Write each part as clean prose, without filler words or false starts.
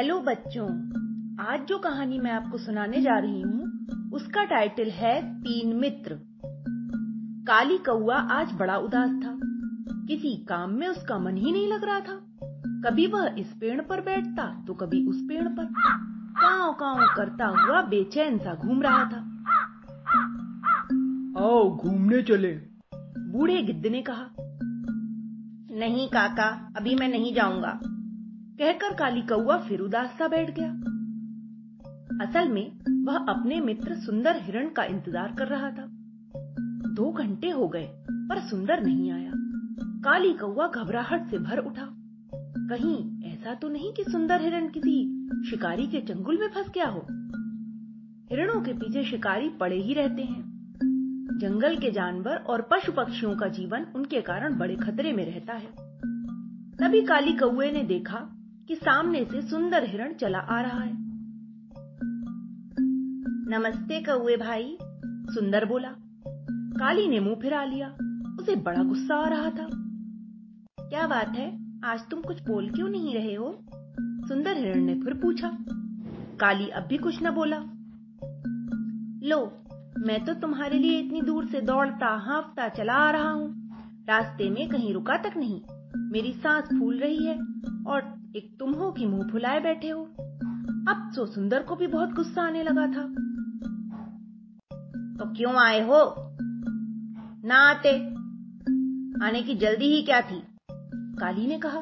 Hello बच्चों, आज जो कहानी मैं आपको सुनाने जा रही हूँ उसका टाइटल है तीन मित्र। काली कौआ आज बड़ा उदास था। किसी काम में उसका मन ही नहीं लग रहा था। कभी वह इस पेड़ पर बैठता तो कभी उस पेड़ पर, कांव कांव करता हुआ बेचैन सा घूम रहा था। आओ घूमने चले, बूढ़े गिद्ध ने कहा। नहीं काका, अभी मैं नहीं जाऊंगा, कहकर काली कौआ फिर उदास सा बैठ गया। असल में वह अपने मित्र सुंदर हिरण का इंतजार कर रहा था। 2 घंटे हो गए पर सुंदर नहीं आया। काली कौआ घबराहट से भर उठा। कहीं ऐसा तो नहीं कि सुंदर हिरण किसी शिकारी के चंगुल में फंस गया हो। हिरणों के पीछे शिकारी पड़े ही रहते हैं। जंगल के जानवर और पशु पक्षियों का जीवन उनके कारण बड़े खतरे में रहता है। तभी काली कौए ने देखा कि सामने से सुंदर हिरण चला आ रहा है। नमस्ते कौए भाई, सुंदर बोला। काली ने मुंह फिरा लिया। उसे बड़ा गुस्सा आ रहा था। क्या बात है, आज तुम कुछ बोल क्यों नहीं रहे हो? सुंदर हिरण ने फिर पूछा। काली अब भी कुछ न बोला। लो, मैं तो तुम्हारे लिए इतनी दूर से दौड़ता हाँफता चला आ रहा हूँ, रास्ते में कहीं रुका तक नहीं। मेरी सांस फूल रही है और एक तुम हो कि मुंह फुलाए बैठे हो। अब तो सुंदर को भी बहुत गुस्सा आने लगा था। तो क्यों आए हो? ना आते, आने की जल्दी ही क्या थी, काली ने कहा।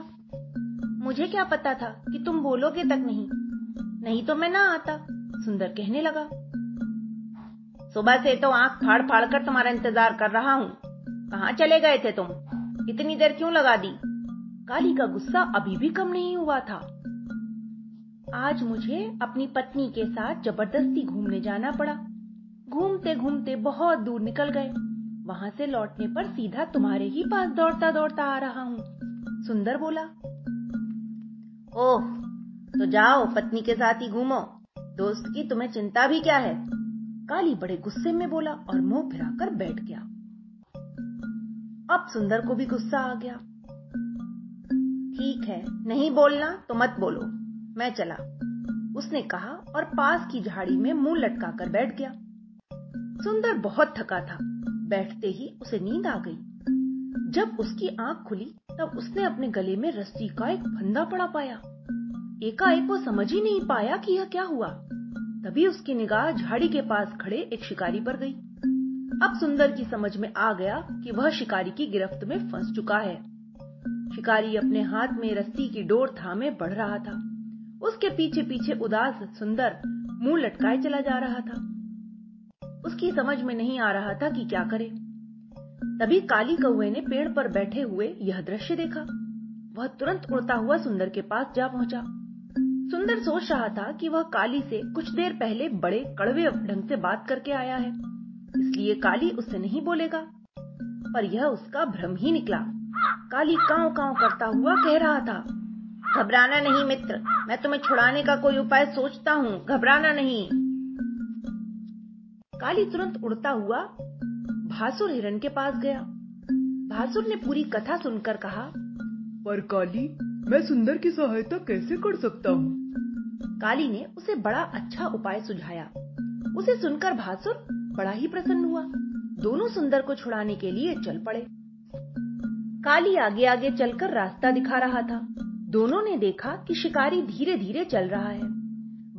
मुझे क्या पता था कि तुम बोलोगे तक नहीं तो मैं ना आता, सुंदर कहने लगा। सुबह से तो आंख फाड़ फाड़ कर तुम्हारा इंतजार कर रहा हूँ। कहाँ चले गए थे तुम? इतनी देर क्यों लगा दी? काली का गुस्सा अभी भी कम नहीं हुआ था। आज मुझे अपनी पत्नी के साथ जबरदस्ती घूमने जाना पड़ा। घूमते घूमते बहुत दूर निकल गए। वहाँ से लौटने पर सीधा तुम्हारे ही पास दौड़ता दौड़ता आ रहा हूँ, सुंदर बोला। ओह, तो जाओ पत्नी के साथ ही घूमो, दोस्त की तुम्हें चिंता भी क्या है, काली बड़े गुस्से में बोला और मुंह फिराकर बैठ गया। अब सुंदर को भी गुस्सा आ गया। ठीक है, नहीं बोलना तो मत बोलो, मैं चला, उसने कहा और पास की झाड़ी में मुंह लटका कर बैठ गया। सुंदर बहुत थका था। बैठते ही उसे नींद आ गई। जब उसकी आंख खुली तब उसने अपने गले में रस्सी का एक फंदा पड़ा पाया। एकाएक वो समझ ही नहीं पाया कि यह क्या हुआ। तभी उसकी निगाह झाड़ी के पास खड़े एक शिकारी पर गई। अब सुंदर की समझ में आ गया कि वह शिकारी की गिरफ्त में फंस चुका है। शिकारी अपने हाथ में रस्सी की डोर थामे बढ़ रहा था। उसके पीछे पीछे उदास सुंदर मुंह लटकाए चला जा रहा था। उसकी समझ में नहीं आ रहा था कि क्या करे। तभी काली कौवे ने पेड़ पर बैठे हुए यह दृश्य देखा। वह तुरंत उड़ता हुआ सुंदर के पास जा पहुंचा। सुंदर सोच रहा था कि वह काली से कुछ देर पहले बड़े कड़वे ढंग से बात करके आया है, इसलिए काली उससे नहीं बोलेगा, पर यह उसका भ्रम ही निकला। काली कांव कांव करता हुआ कह रहा था, घबराना नहीं मित्र, मैं तुम्हें छुड़ाने का कोई उपाय सोचता हूँ, घबराना नहीं। काली तुरंत उड़ता हुआ भासुर हिरण के पास गया। भासुर ने पूरी कथा सुनकर कहा, पर काली, मैं सुंदर की सहायता कैसे कर सकता हूँ? काली ने उसे बड़ा अच्छा उपाय सुझाया। उसे सुनकर भासुर बड़ा ही प्रसन्न हुआ। दोनों सुंदर को छुड़ाने के लिए चल पड़े। काली आगे आगे चलकर रास्ता दिखा रहा था। दोनों ने देखा कि शिकारी धीरे धीरे चल रहा है।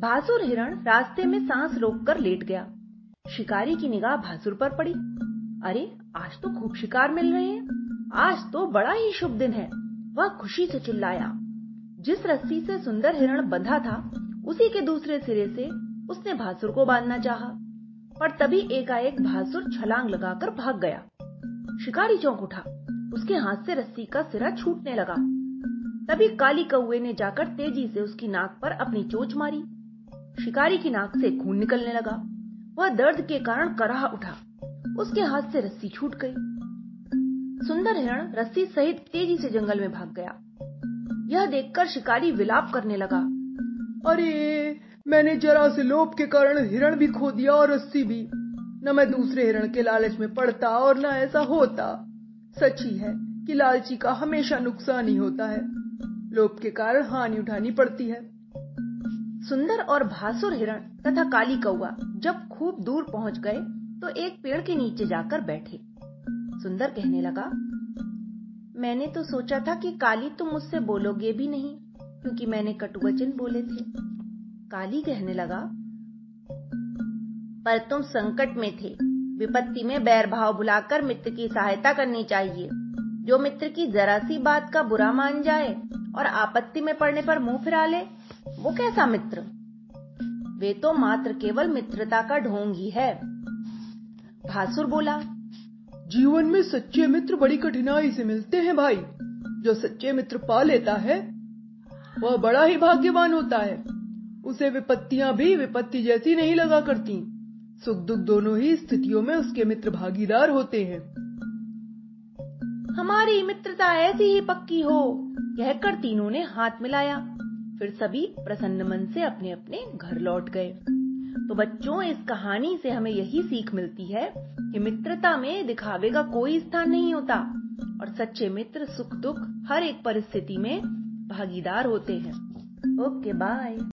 भासुर हिरण रास्ते में सांस रोककर लेट गया। शिकारी की निगाह भासुर पर पड़ी। अरे, आज तो खूब शिकार मिल रहे हैं, आज तो बड़ा ही शुभ दिन है, वह खुशी से चिल्लाया। जिस रस्सी से सुंदर हिरण बंधा था उसी के दूसरे सिरे से उसने भासुर को बांधना चाहा, पर तभी एकाएक भासुर छलांग लगाकर भाग गया। शिकारी चौंक उठा। उसके हाथ से रस्सी का सिरा छूटने लगा। तभी काली कौवे ने जाकर तेजी से उसकी नाक पर अपनी चोंच मारी। शिकारी की नाक से खून निकलने लगा। वह दर्द के कारण कराह उठा। उसके हाथ से रस्सी छूट गई। सुंदर हिरण रस्सी सहित तेजी से जंगल में भाग गया। यह देखकर शिकारी विलाप करने लगा। अरे, मैंने जरा से लोभ के कारण हिरण भी खो दिया और रस्सी भी। न मैं दूसरे हिरण के लालच में पड़ता और न ऐसा होता। सच ही है कि लालची का हमेशा नुकसान ही होता है। लोभ के कारण हानि उठानी पड़ती है। सुंदर और भासुर हिरण तथा काली कौआ जब खूब दूर पहुंच गए तो एक पेड़ के नीचे जाकर बैठे। सुंदर कहने लगा, मैंने तो सोचा था कि काली तुम मुझसे बोलोगे भी नहीं, क्योंकि मैंने कटुवचन बोले थे। काली कहने लगा, पर तुम संकट में थे। विपत्ति में बैर भाव भुलाकर मित्र की सहायता करनी चाहिए। जो मित्र की जरा सी बात का बुरा मान जाए और आपत्ति में पड़ने पर मुंह फिरा ले, वो कैसा मित्र? वे तो मात्र केवल मित्रता का ढोंग ही है। भासुर बोला, जीवन में सच्चे मित्र बड़ी कठिनाई से मिलते हैं भाई। जो सच्चे मित्र पा लेता है वह बड़ा ही भाग्यवान होता है। उसे विपत्तियां भी विपत्ति जैसी नहीं लगा करती। सुख दुख दोनों ही स्थितियों में उसके मित्र भागीदार होते हैं। हमारी मित्रता ऐसी ही पक्की हो, कहकर तीनों ने हाथ मिलाया। फिर सभी प्रसन्न मन से अपने अपने घर लौट गए। तो बच्चों, इस कहानी से हमें यही सीख मिलती है कि मित्रता में दिखावे का कोई स्थान नहीं होता और सच्चे मित्र सुख दुख हर एक परिस्थिति में भागीदार होते हैं। Okay, bye.